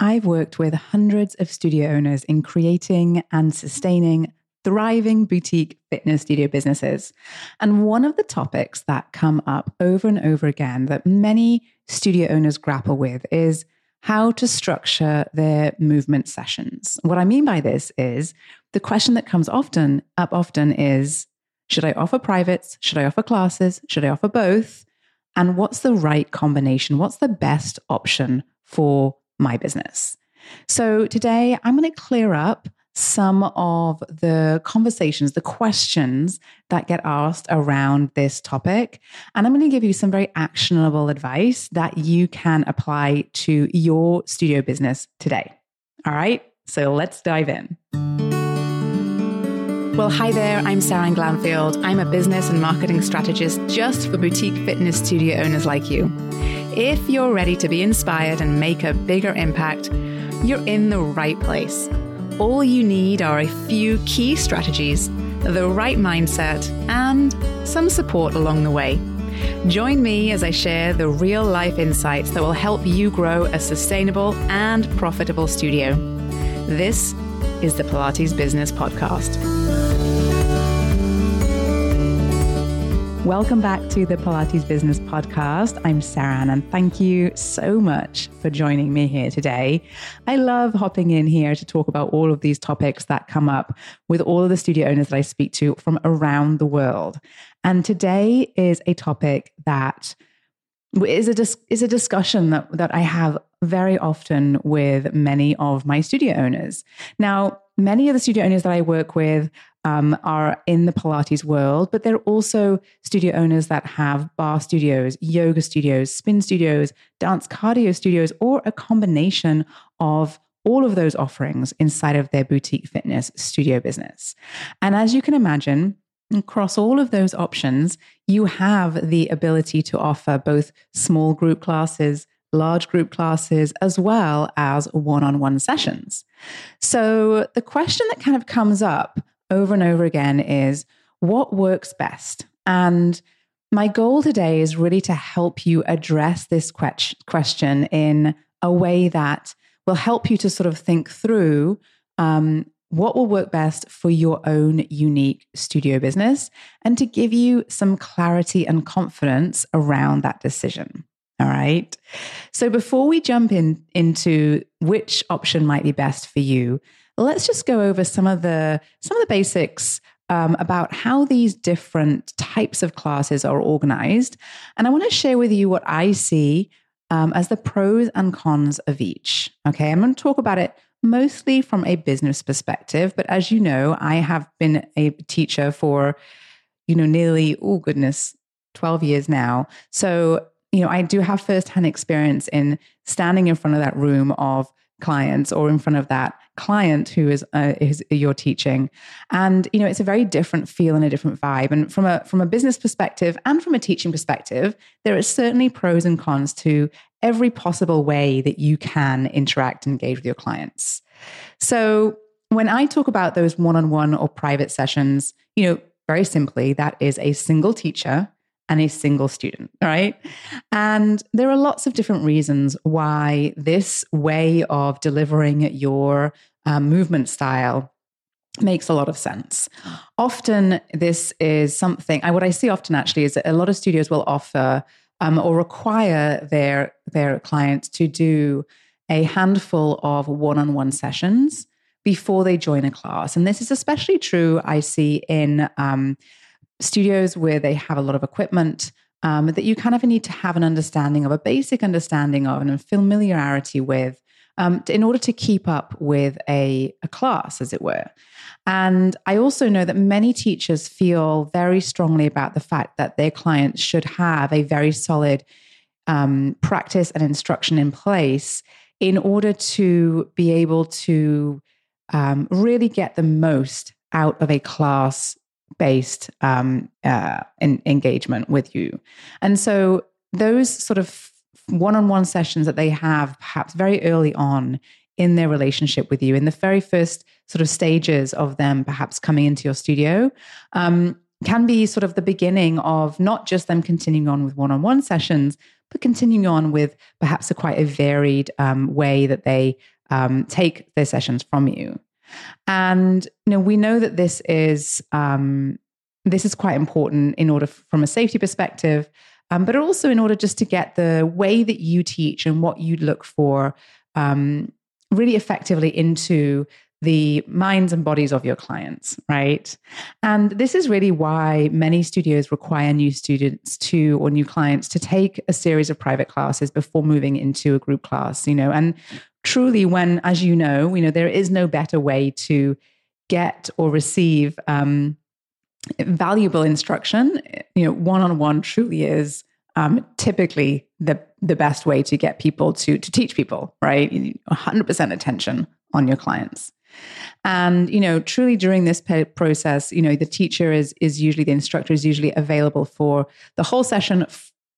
I've worked with hundreds of studio owners in creating and sustaining thriving boutique fitness studio businesses. And one of the topics that come up over and over again that many studio owners grapple with is how to structure their movement sessions. What I mean by this is the question that comes often is, should I offer privates? Should I offer classes? Should I offer both? And what's the right combination? What's the best option for my business? So today I'm going to clear up some of the conversations, the questions that get asked around this topic. And I'm going to give you some very actionable advice that you can apply to your studio business today. All right, so let's dive in. Well, hi there, I'm Sarah Glanfield. I'm a business and marketing strategist just for boutique fitness studio owners like you. If you're ready to be inspired and make a bigger impact, you're in the right place. All you need are a few key strategies, the right mindset, and some support along the way. Join me as I share the real-life insights that will help you grow a sustainable and profitable studio. This is the Pilates Business Podcast. Welcome back to the Pilates Business Podcast. I'm Saran, and thank you so much for joining me here today. I love hopping in here to talk about all of these topics that come up with all of the studio owners that I speak to from around the world. And today is a topic that is a discussion that I have very often with many of my studio owners. Now, many of the studio owners that I work with are in the Pilates world, but they're also studio owners that have bar studios, yoga studios, spin studios, dance cardio studios, or a combination of all of those offerings inside of their boutique fitness studio business. And as you can imagine, across all of those options, you have the ability to offer both small group classes, large group classes, as well as one-on-one sessions. So the question that kind of comes up over and over again is, what works best? And my goal today is really to help you address this question in a way that will help you to sort of think through what will work best for your own unique studio business, and to give you some clarity and confidence around that decision. All right. So before we jump into which option might be best for you, let's just go over some of the basics about how these different types of classes are organized. And I want to share with you what I see as the pros and cons of each. Okay. I'm going to talk about it mostly from a business perspective, but as you know, I have been a teacher for, nearly, 12 years now. So, I do have firsthand experience in standing in front of that room of clients, or in front of that client who is your teaching, and it's a very different feel and a different vibe. And from a business perspective and from a teaching perspective, there are certainly pros and cons to every possible way that you can interact and engage with your clients. So when I talk about those one-on-one or private sessions, very simply, that is a single teacher and a single student, right? And there are lots of different reasons why this way of delivering your movement style makes a lot of sense. Often this is something, what I see often actually is that a lot of studios will offer or require their clients to do a handful of one-on-one sessions before they join a class. And this is especially true, I see, in studios where they have a lot of equipment that you kind of need to have a basic understanding of and a familiarity with in order to keep up with a class, as it were. And I also know that many teachers feel very strongly about the fact that their clients should have a very solid practice and instruction in place in order to be able to really get the most out of a class based engagement with you. And so those sort of one-on-one sessions that they have perhaps very early on in their relationship with you, in the very first sort of stages of them perhaps coming into your studio, can be sort of the beginning of not just them continuing on with one-on-one sessions, but continuing on with perhaps quite a varied way that they take their sessions from you. And, you know, we know that this is quite important in order from a safety perspective, but also in order just to get the way that you teach and what you look for really effectively into the minds and bodies of your clients, right? And this is really why many studios require new students to, or new clients to take a series of private classes before moving into a group class, you know, and truly when, as you know, there is no better way to get or receive valuable instruction, you know, one-on-one truly is typically the best way to get people to teach people, right? 100% attention on your clients. And, you know, truly during this process, you know, the teacher is usually available for the whole session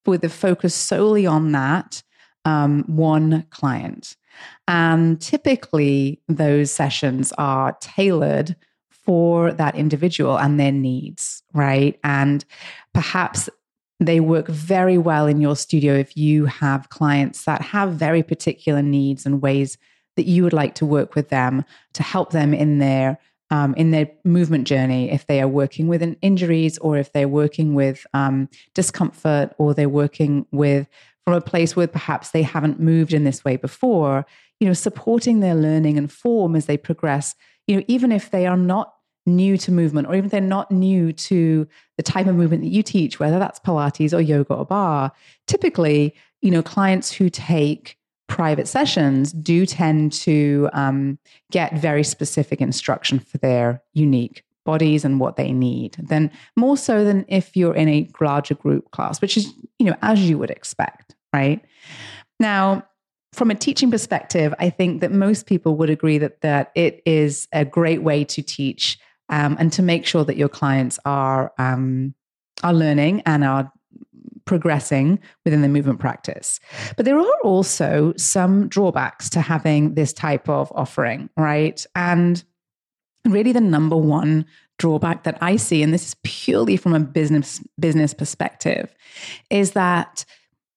with the focus solely on that one client. And typically those sessions are tailored for that individual and their needs, right? And perhaps they work very well in your studio if you have clients that have very particular needs and ways that you would like to work with them to help them in their movement journey, if they are working with injuries or if they're working with discomfort, or they're working with from a place where perhaps they haven't moved in this way before, you know, supporting their learning and form as they progress, you know, even if they are not new to movement, or even if they're not new to the type of movement that you teach, whether that's Pilates or yoga or bar, typically, you know, clients who take private sessions do tend to get very specific instruction for their unique bodies and what they need, then more so than if you're in a larger group class, which is, you know, as you would expect, right? Now, from a teaching perspective, I think that most people would agree that it is a great way to teach and to make sure that your clients are learning and are progressing within the movement practice. But there are also some drawbacks to having this type of offering, right? And really the number one drawback that I see, and this is purely from a business perspective, is that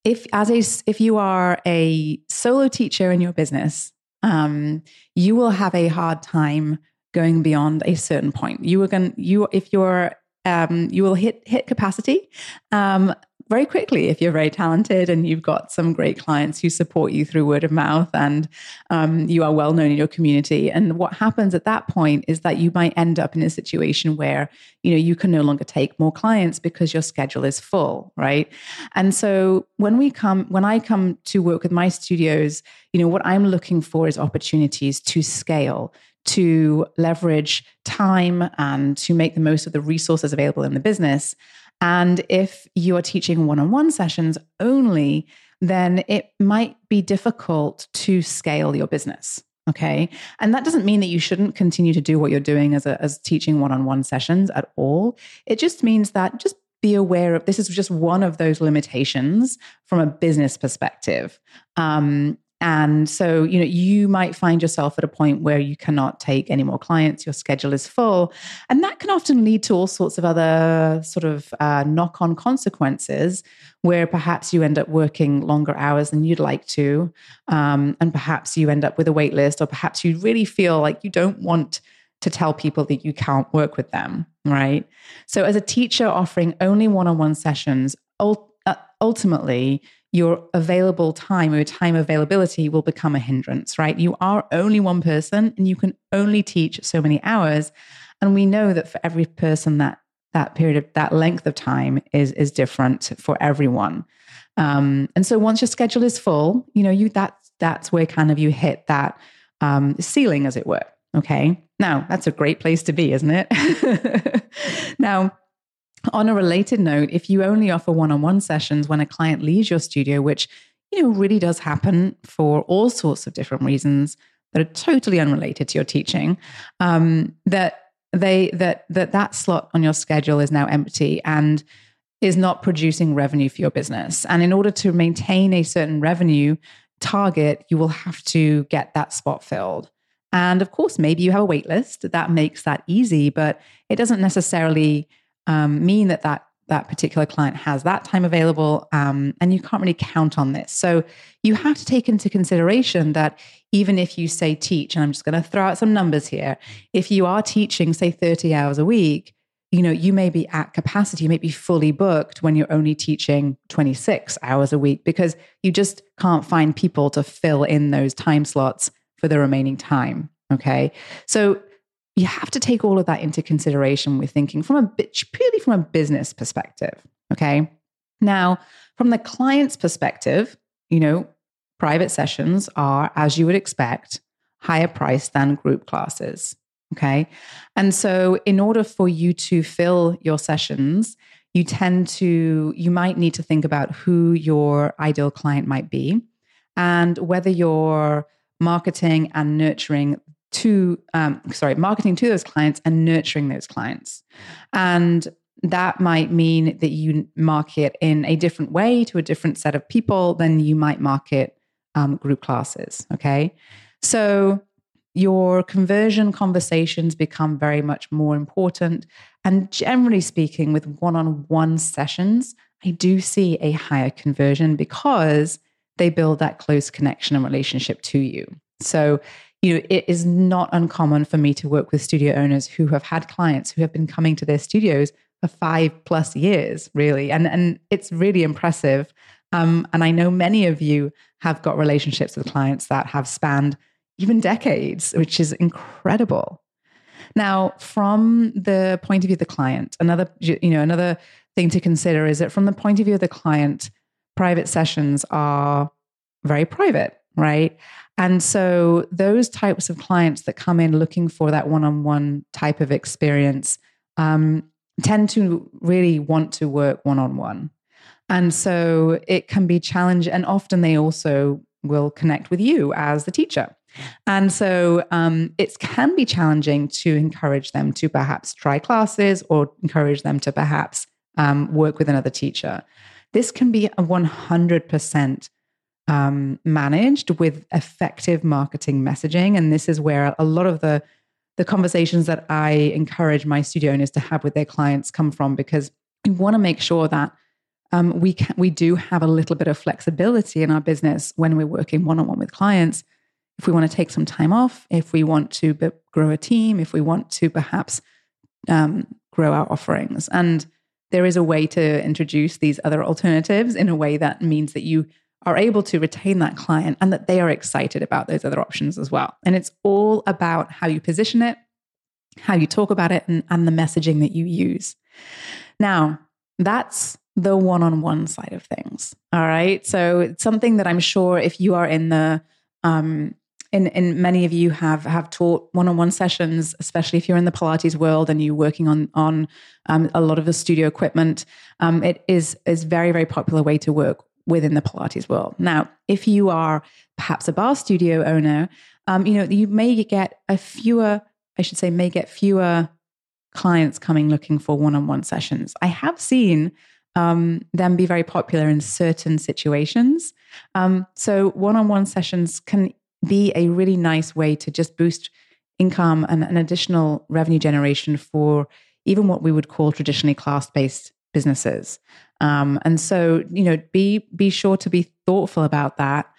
if you are a solo teacher in your business, you will have a hard time going beyond a certain point. You will hit capacity very quickly if you're very talented and you've got some great clients who support you through word of mouth and you are well known in your community. And what happens at that point is that you might end up in a situation where, you know, you can no longer take more clients because your schedule is full, right? And so when I come to work with my studios, you know, what I'm looking for is opportunities to scale, to leverage time, and to make the most of the resources available in the business. And if you are teaching one-on-one sessions only, then it might be difficult to scale your business. Okay. And that doesn't mean that you shouldn't continue to do what you're doing as teaching one-on-one sessions at all. It just means that just be aware of, this is just one of those limitations from a business perspective. And so, you know, you might find yourself at a point where you cannot take any more clients, your schedule is full, and that can often lead to all sorts of other sort of knock-on consequences where perhaps you end up working longer hours than you'd like to, and perhaps you end up with a wait list, or perhaps you really feel like you don't want to tell people that you can't work with them, right? So as a teacher offering only one-on-one sessions, ultimately, your available time or your time availability will become a hindrance, right? You are only one person and you can only teach so many hours. And we know that for every person that length of time is different for everyone. And so once your schedule is full, you know, that's where kind of you hit that ceiling, as it were. Okay. Now that's a great place to be, isn't it? Now, on a related note, if you only offer one-on-one sessions when a client leaves your studio, which, you know, really does happen for all sorts of different reasons that are totally unrelated to your teaching, that slot on your schedule is now empty and is not producing revenue for your business. And in order to maintain a certain revenue target, you will have to get that spot filled. And of course, maybe you have a wait list that makes that easy, but it doesn't necessarily mean that that particular client has that time available, and you can't really count on this. So you have to take into consideration that even if you say teach, and I'm just going to throw out some numbers here, if you are teaching, say 30 hours a week, you know, you may be at capacity, you may be fully booked when you're only teaching 26 hours a week because you just can't find people to fill in those time slots for the remaining time. Okay. So you have to take all of that into consideration with thinking purely from a business perspective. Okay. Now, from the client's perspective, you know, private sessions are, as you would expect, higher priced than group classes. Okay. And so in order for you to fill your sessions, you might need to think about who your ideal client might be and whether you're marketing and nurturing marketing to those clients and nurturing those clients. And that might mean that you market in a different way to a different set of people than you might market group classes. Okay. So your conversion conversations become very much more important. And generally speaking, with one-on-one sessions, I do see a higher conversion because they build that close connection and relationship to you. So, you know, it is not uncommon for me to work with studio owners who have had clients who have been coming to their studios for 5+ years, really. And it's really impressive. And I know many of you have got relationships with clients that have spanned even decades, which is incredible. Now, from the point of view of the client, another thing to consider is that from the point of view of the client, private sessions are very private, right? And so those types of clients that come in looking for that one-on-one type of experience tend to really want to work one-on-one. And so it can be challenging, and often they also will connect with you as the teacher. And so it can be challenging to encourage them to perhaps try classes or encourage them to perhaps work with another teacher. This can be 100% managed with effective marketing messaging. And this is where a lot of the conversations that I encourage my studio owners to have with their clients come from, because we want to make sure that we do have a little bit of flexibility in our business when we're working one-on-one with clients. If we want to take some time off, if we want to grow a team, if we want to perhaps grow our offerings. And there is a way to introduce these other alternatives in a way that means that you are able to retain that client and that they are excited about those other options as well. And it's all about how you position it, how you talk about it, and the messaging that you use. Now, that's the one-on-one side of things. All right. So it's something that I'm sure if you are in the, in many of you have taught one-on-one sessions, especially if you're in the Pilates world and you're working on a lot of the studio equipment, it is very, very popular way to work within the Pilates world. Now, if you are perhaps a bar studio owner, you may get fewer clients coming looking for one-on-one sessions. I have seen them be very popular in certain situations. So one-on-one sessions can be a really nice way to just boost income and an additional revenue generation for even what we would call traditionally class-based businesses. And so, you know, be sure to be thoughtful about that.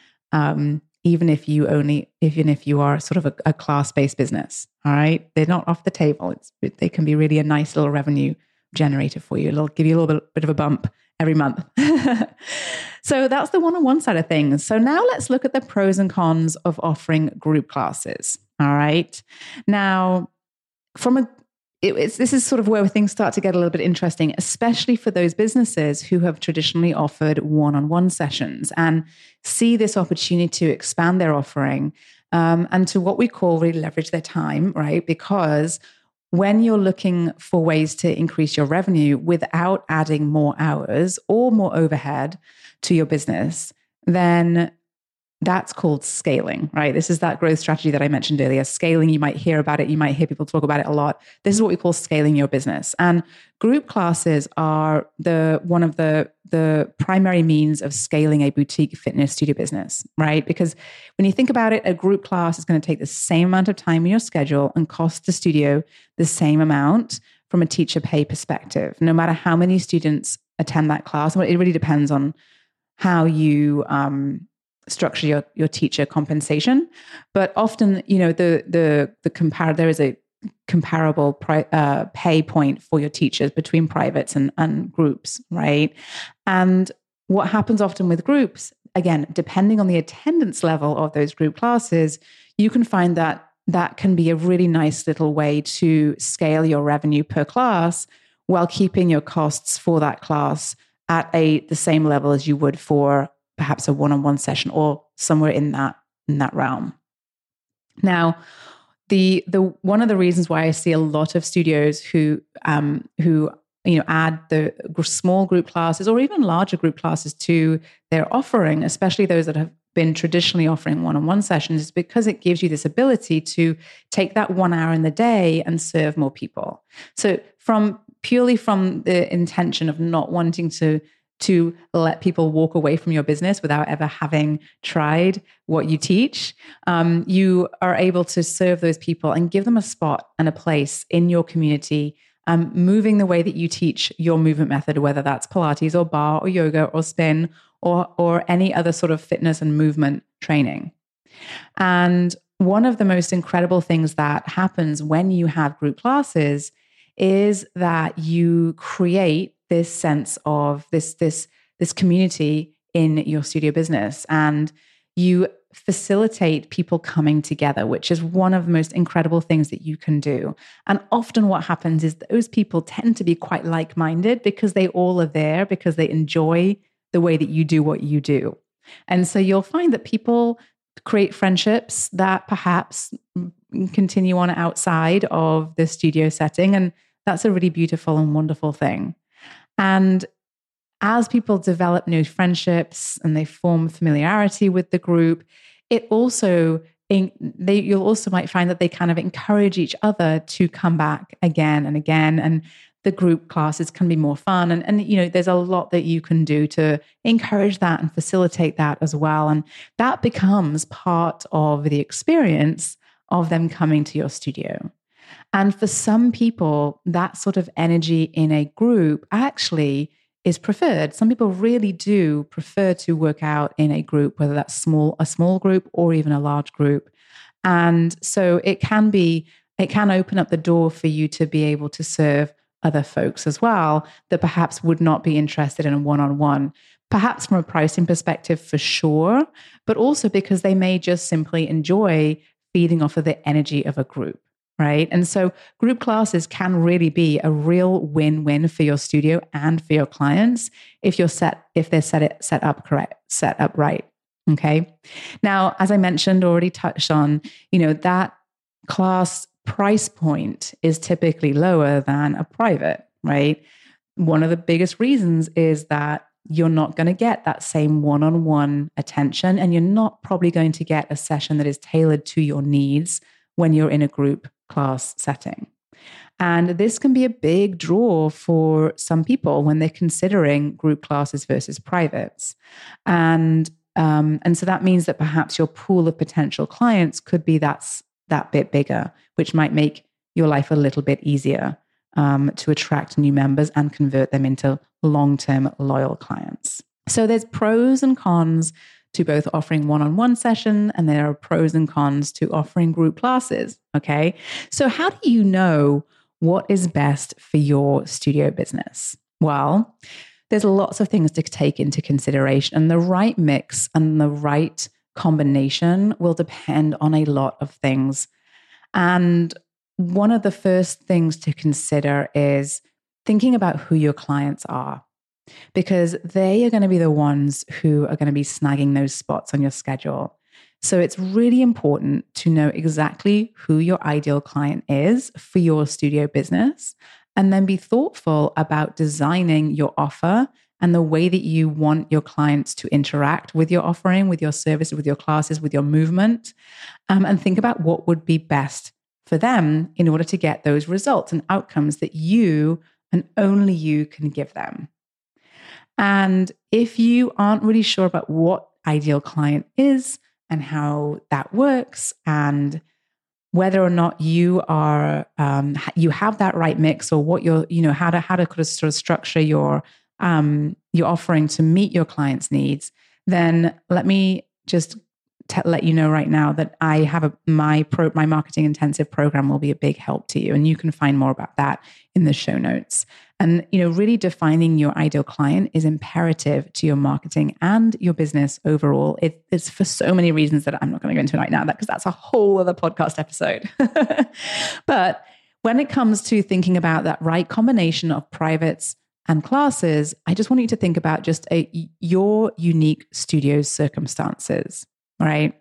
Even if you are sort of a class-based business, all right, they're not off the table. They can be really a nice little revenue generator for you. It'll give you a little bit of a bump every month. So that's the one-on-one side of things. So now let's look at the pros and cons of offering group classes. All right. Now, this is sort of where things start to get a little bit interesting, especially for those businesses who have traditionally offered one-on-one sessions and see this opportunity to expand their offering and to what we call really leverage their time, right? Because when you're looking for ways to increase your revenue without adding more hours or more overhead to your business, then that's called scaling, right? This is that growth strategy that I mentioned earlier. Scaling, you might hear about it. You might hear people talk about it a lot. This is what we call scaling your business. And group classes are one of the primary means of scaling a boutique fitness studio business, right? Because when you think about it, a group class is going to take the same amount of time in your schedule and cost the studio the same amount from a teacher pay perspective, no matter how many students attend that class. It really depends on how you structure your teacher compensation. But often, you know, there is a comparable pay point for your teachers between privates and groups, right? And what happens often with groups, again, depending on the attendance level of those group classes, you can find that that can be a really nice little way to scale your revenue per class while keeping your costs for that class at the same level as you would for perhaps a one-on-one session or somewhere in that realm. Now, the one of the reasons why I see a lot of studios who add the small group classes or even larger group classes to their offering, especially those that have been traditionally offering one-on-one sessions, is because it gives you this ability to take that 1 hour in the day and serve more people. So from the intention of not wanting to let people walk away from your business without ever having tried what you teach, you are able to serve those people and give them a spot and a place in your community, moving the way that you teach your movement method, whether that's Pilates or bar or yoga or spin or any other sort of fitness and movement training. And one of the most incredible things that happens when you have group classes is that you create this sense of this community in your studio business, and you facilitate people coming together, which is one of the most incredible things that you can do. And often what happens is those people tend to be quite like-minded because they all are there because they enjoy the way that you do what you do. And so you'll find that people create friendships that perhaps continue on outside of the studio setting. And that's a really beautiful and wonderful thing. And as people develop new friendships and they form familiarity with the group, you'll also might find that they kind of encourage each other to come back again and again. And the group classes can be more fun. And there's a lot that you can do to encourage that and facilitate that as well. And that becomes part of the experience of them coming to your studio. And for some people, that sort of energy in a group actually is preferred. Some people really do prefer to work out in a group, whether that's a small group or even a large group. And so it can open up the door for you to be able to serve other folks as well that perhaps would not be interested in a one-on-one, perhaps from a pricing perspective for sure, but also because they may just simply enjoy feeding off of the energy of a group, right? And so group classes can really be a real win-win for your studio and for your clients if they're set up right. Okay. Now, as I mentioned, already touched on, that class price point is typically lower than a private, right? One of the biggest reasons is that you're not going to get that same one-on-one attention, and you're not probably going to get a session that is tailored to your needs when you're in a group class setting. And this can be a big draw for some people when they're considering group classes versus privates. And so that means that perhaps your pool of potential clients could be that bit bigger, which might make your life a little bit easier to attract new members and convert them into long-term loyal clients. So there's pros and cons to both offering one-on-one session, and there are pros and cons to offering group classes. Okay. So how do you know what is best for your studio business? Well, there's lots of things to take into consideration, and the right mix and the right combination will depend on a lot of things. And one of the first things to consider is thinking about who your clients are, because they are going to be the ones who are going to be snagging those spots on your schedule. So it's really important to know exactly who your ideal client is for your studio business, and then be thoughtful about designing your offer and the way that you want your clients to interact with your offering, with your service, with your classes, with your movement, and think about what would be best for them in order to get those results and outcomes that you and only you can give them. And if you aren't really sure about what ideal client is and how that works and whether or not you are, you have that right mix, or what you're, you know, how to sort of structure your offering to meet your clients' needs, then let me just let you know right now that I have my marketing intensive program will be a big help to you. And you can find more about that in the show notes. And, you know, really defining your ideal client is imperative to your marketing and your business overall. It's for so many reasons that I'm not going to go into right now, because that's a whole other podcast episode. But when it comes to thinking about that right combination of privates and classes, I just want you to think about just your unique studio circumstances, right?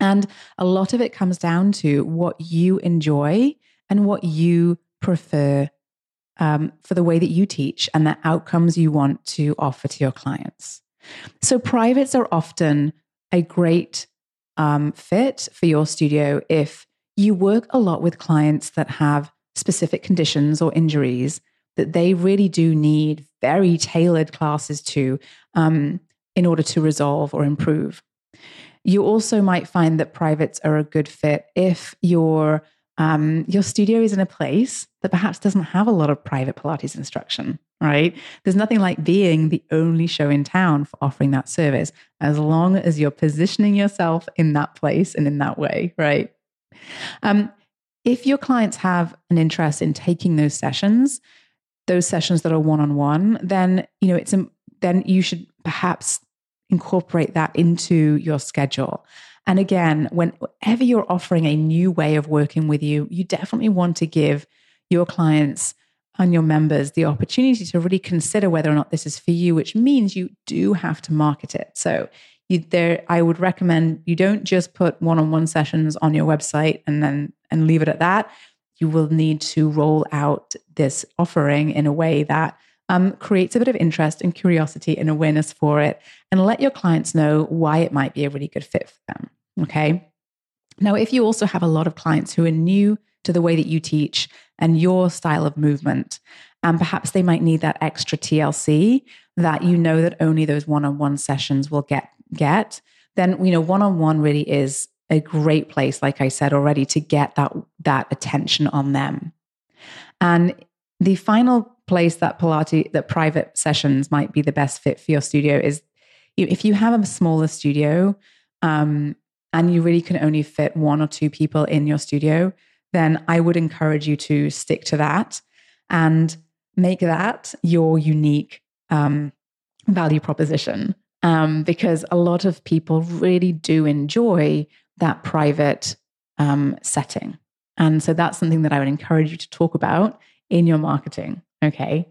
And a lot of it comes down to what you enjoy and what you prefer for the way that you teach and the outcomes you want to offer to your clients. So privates are often a great fit for your studio if you work a lot with clients that have specific conditions or injuries that they really do need very tailored classes to in order to resolve or improve. You also might find that privates are a good fit if your studio is in a place that perhaps doesn't have a lot of private Pilates instruction, right? There's nothing like being the only show in town for offering that service, as long as you're positioning yourself in that place and in that way, right? If your clients have an interest in taking those sessions that are one-on-one, then, you know, then you should perhaps incorporate that into your schedule. And again, whenever you're offering a new way of working with you, you definitely want to give your clients and your members the opportunity to really consider whether or not this is for you, which means you do have to market it. So I would recommend you don't just put one-on-one sessions on your website and leave it at that. You will need to roll out this offering in a way that creates a bit of interest and curiosity and awareness for it, and let your clients know why it might be a really good fit for them. Okay. Now, if you also have a lot of clients who are new to the way that you teach and your style of movement, and perhaps they might need that extra TLC that you know that only those one-on-one sessions will get, then, you know, one-on-one really is a great place, like I said already, to get that attention on them. And the final place that private sessions might be the best fit for your studio is if you have a smaller studio and you really can only fit one or two people in your studio, then I would encourage you to stick to that and make that your unique value proposition, because a lot of people really do enjoy that private setting. And so that's something that I would encourage you to talk about in your marketing. Okay.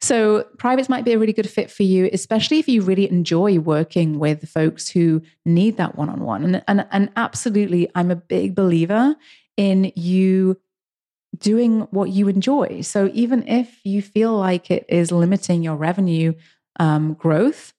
So privates might be a really good fit for you, especially if you really enjoy working with folks who need that one-on-one. And absolutely, I'm a big believer in you doing what you enjoy. So even if you feel like it is limiting your revenue growth,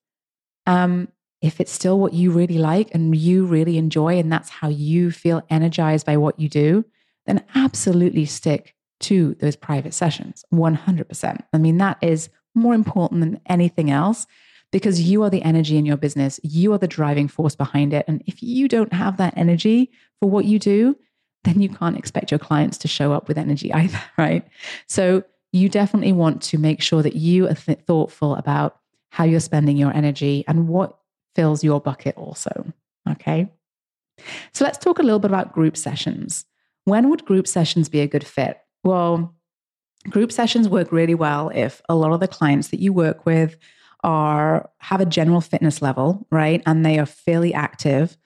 if it's still what you really like and you really enjoy, and that's how you feel energized by what you do, then absolutely stick to those private sessions, 100%. I mean, that is more important than anything else, because you are the energy in your business. You are the driving force behind it. And if you don't have that energy for what you do, then you can't expect your clients to show up with energy either, right? So you definitely want to make sure that you are thoughtful about how you're spending your energy and what fills your bucket also, okay? So let's talk a little bit about group sessions. When would group sessions be a good fit? Well, group sessions work really well if a lot of the clients that you work with have a general fitness level, right? And they are fairly active,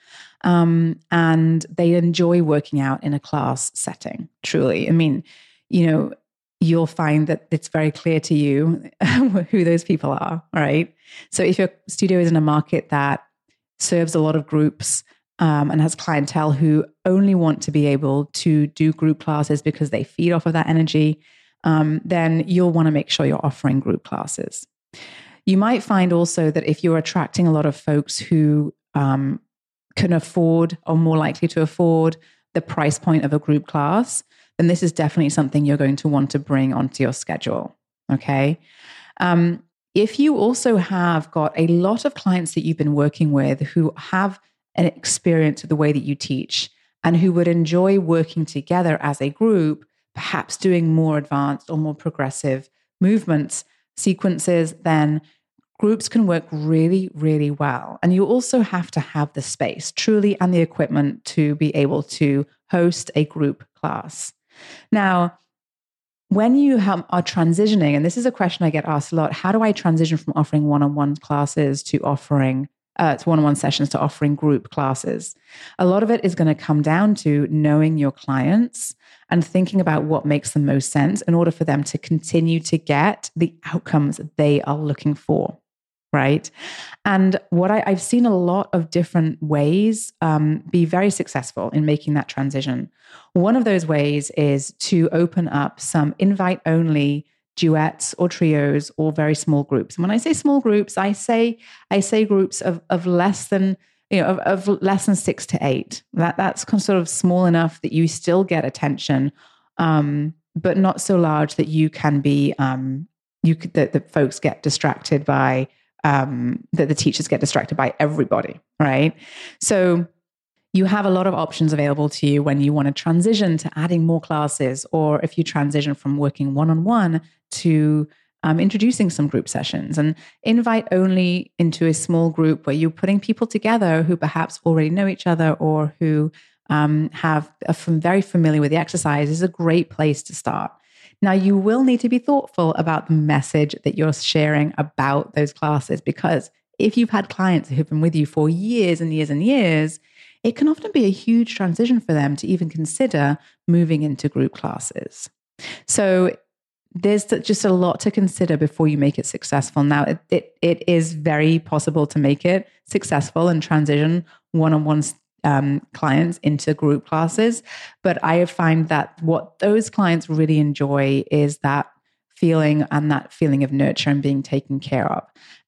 and they enjoy working out in a class setting. Truly, I mean, you know, you'll find that it's very clear to you who those people are, right? So if your studio is in a market that serves a lot of groups, and has clientele who only want to be able to do group classes because they feed off of that energy, then you'll want to make sure you're offering group classes. You might find also that if you're attracting a lot of folks who can afford or more likely to afford the price point of a group class, then this is definitely something you're going to want to bring onto your schedule, okay? If you also have got a lot of clients that you've been working with who have an experience with the way that you teach and who would enjoy working together as a group, perhaps doing more advanced or more progressive movements, sequences, then groups can work really, really well. And you also have to have the space truly and the equipment to be able to host a group class. Now, when you are transitioning, and this is a question I get asked a lot, how do I transition from offering one-on-one classes to offering one-on-one sessions to offering group classes? A lot of it is going to come down to knowing your clients and thinking about what makes the most sense in order for them to continue to get the outcomes they are looking for, right? And what I've seen a lot of different ways be very successful in making that transition. One of those ways is to open up some invite-only duets or trios or very small groups. And when I say small groups, I say groups of less than, of less than 6 to 8. That's sort of small enough that you still get attention, but not so large that you can be that folks get distracted by that the teachers get distracted by everybody, right? So you have a lot of options available to you when you want to transition to adding more classes, or if you transition from working one-on-one to introducing some group sessions. And invite only into a small group where you're putting people together who perhaps already know each other or who are very familiar with the exercise is a great place to start. Now, you will need to be thoughtful about the message that you're sharing about those classes, because if you've had clients who've been with you for years and years and years, it can often be a huge transition for them to even consider moving into group classes. So there's just a lot to consider before you make it successful. Now, it is very possible to make it successful and transition one-on-one clients into group classes. But I find that what those clients really enjoy is that feeling of nurture and being taken care of.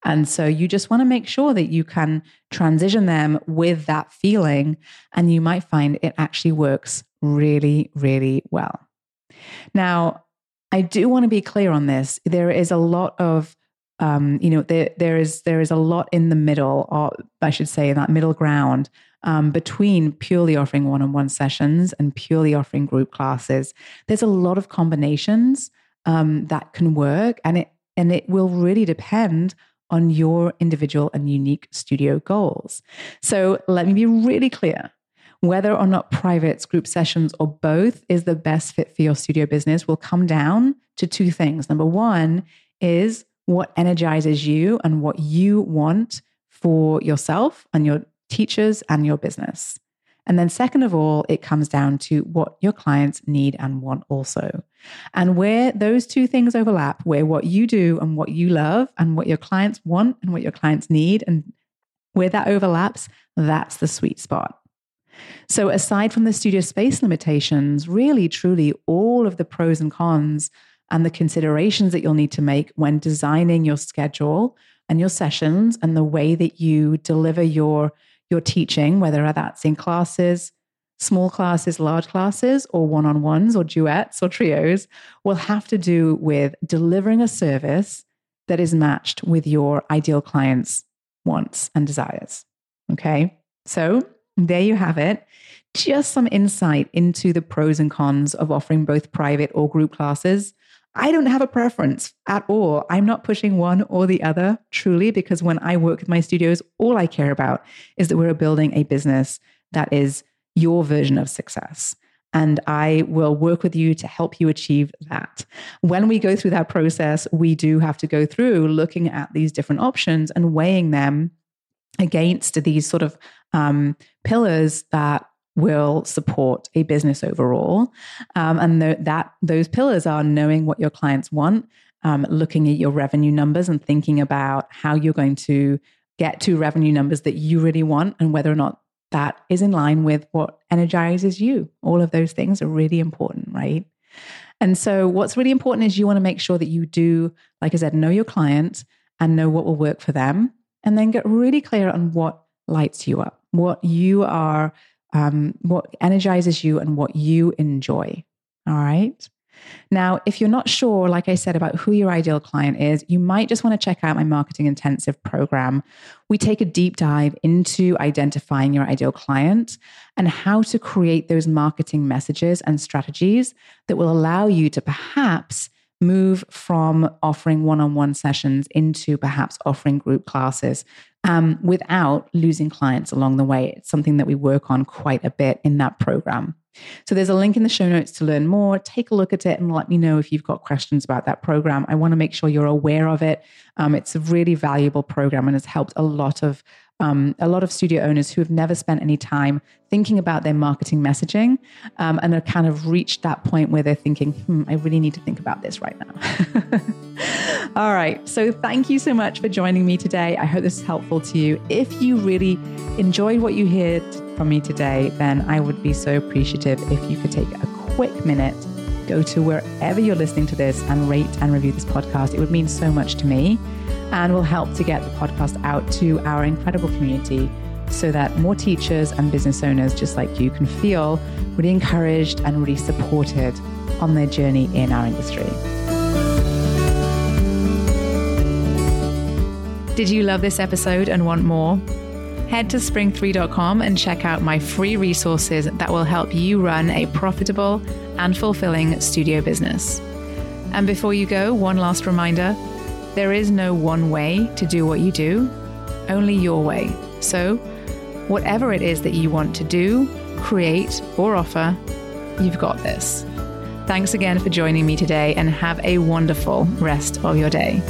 And so you just want to make sure that you can transition them with that feeling, and you might find it actually works really, really well. Now, I do want to be clear on this. There is a lot of, there is a lot in the middle, or I should say in that middle ground between purely offering one-on-one sessions and purely offering group classes. There's a lot of combinations that can work, and it will really depend on your individual and unique studio goals. So let me be really clear. Whether or not privates, group sessions, or both is the best fit for your studio business will come down to two things. Number one is what energizes you and what you want for yourself and your teachers and your business. And then second of all, it comes down to what your clients need and want also. And where those two things overlap, where what you do and what you love and what your clients want and what your clients need, and where that overlaps, that's the sweet spot. So aside from the studio space limitations, really, truly all of the pros and cons and the considerations that you'll need to make when designing your schedule and your sessions and the way that you deliver your teaching, whether that's in classes, small classes, large classes, or one-on-ones or duets or trios, will have to do with delivering a service that is matched with your ideal client's wants and desires. Okay, so there you have it. Just some insight into the pros and cons of offering both private or group classes. I don't have a preference at all. I'm not pushing one or the other, truly, because when I work with my studios, all I care about is that we're building a business that is your version of success. And I will work with you to help you achieve that. When we go through that process, we do have to go through looking at these different options and weighing them against these sort of pillars that will support a business overall. Those pillars are knowing what your clients want, looking at your revenue numbers and thinking about how you're going to get to revenue numbers that you really want and whether or not that is in line with what energizes you. All of those things are really important, right? And so what's really important is you want to make sure that you do, like I said, know your client and know what will work for them, and then get really clear on what lights you up, what you are what energizes you and what you enjoy. All right. Now, if you're not sure, like I said, about who your ideal client is, you might just want to check out my Marketing Intensive program. We take a deep dive into identifying your ideal client and how to create those marketing messages and strategies that will allow you to perhaps move from offering one-on-one sessions into perhaps offering group classes without losing clients along the way. It's something that we work on quite a bit in that program. So there's a link in the show notes to learn more. Take a look at it and let me know if you've got questions about that program. I want to make sure you're aware of it. It's a really valuable program and has helped a lot of studio owners who have never spent any time thinking about their marketing messaging and are kind of reached that point where they're thinking, I really need to think about this right now. All right. So thank you so much for joining me today. I hope this is helpful to you. If you really enjoyed what you heard from me today, then I would be so appreciative if you could take a quick minute, go to wherever you're listening to this and rate and review this podcast. It would mean so much to me, and will help to get the podcast out to our incredible community so that more teachers and business owners just like you can feel really encouraged and really supported on their journey in our industry. Did you love this episode and want more? Head to spring3.com and check out my free resources that will help you run a profitable and fulfilling studio business. And before you go, one last reminder. There is no one way to do what you do, only your way. So whatever it is that you want to do, create or offer, you've got this. Thanks again for joining me today and have a wonderful rest of your day.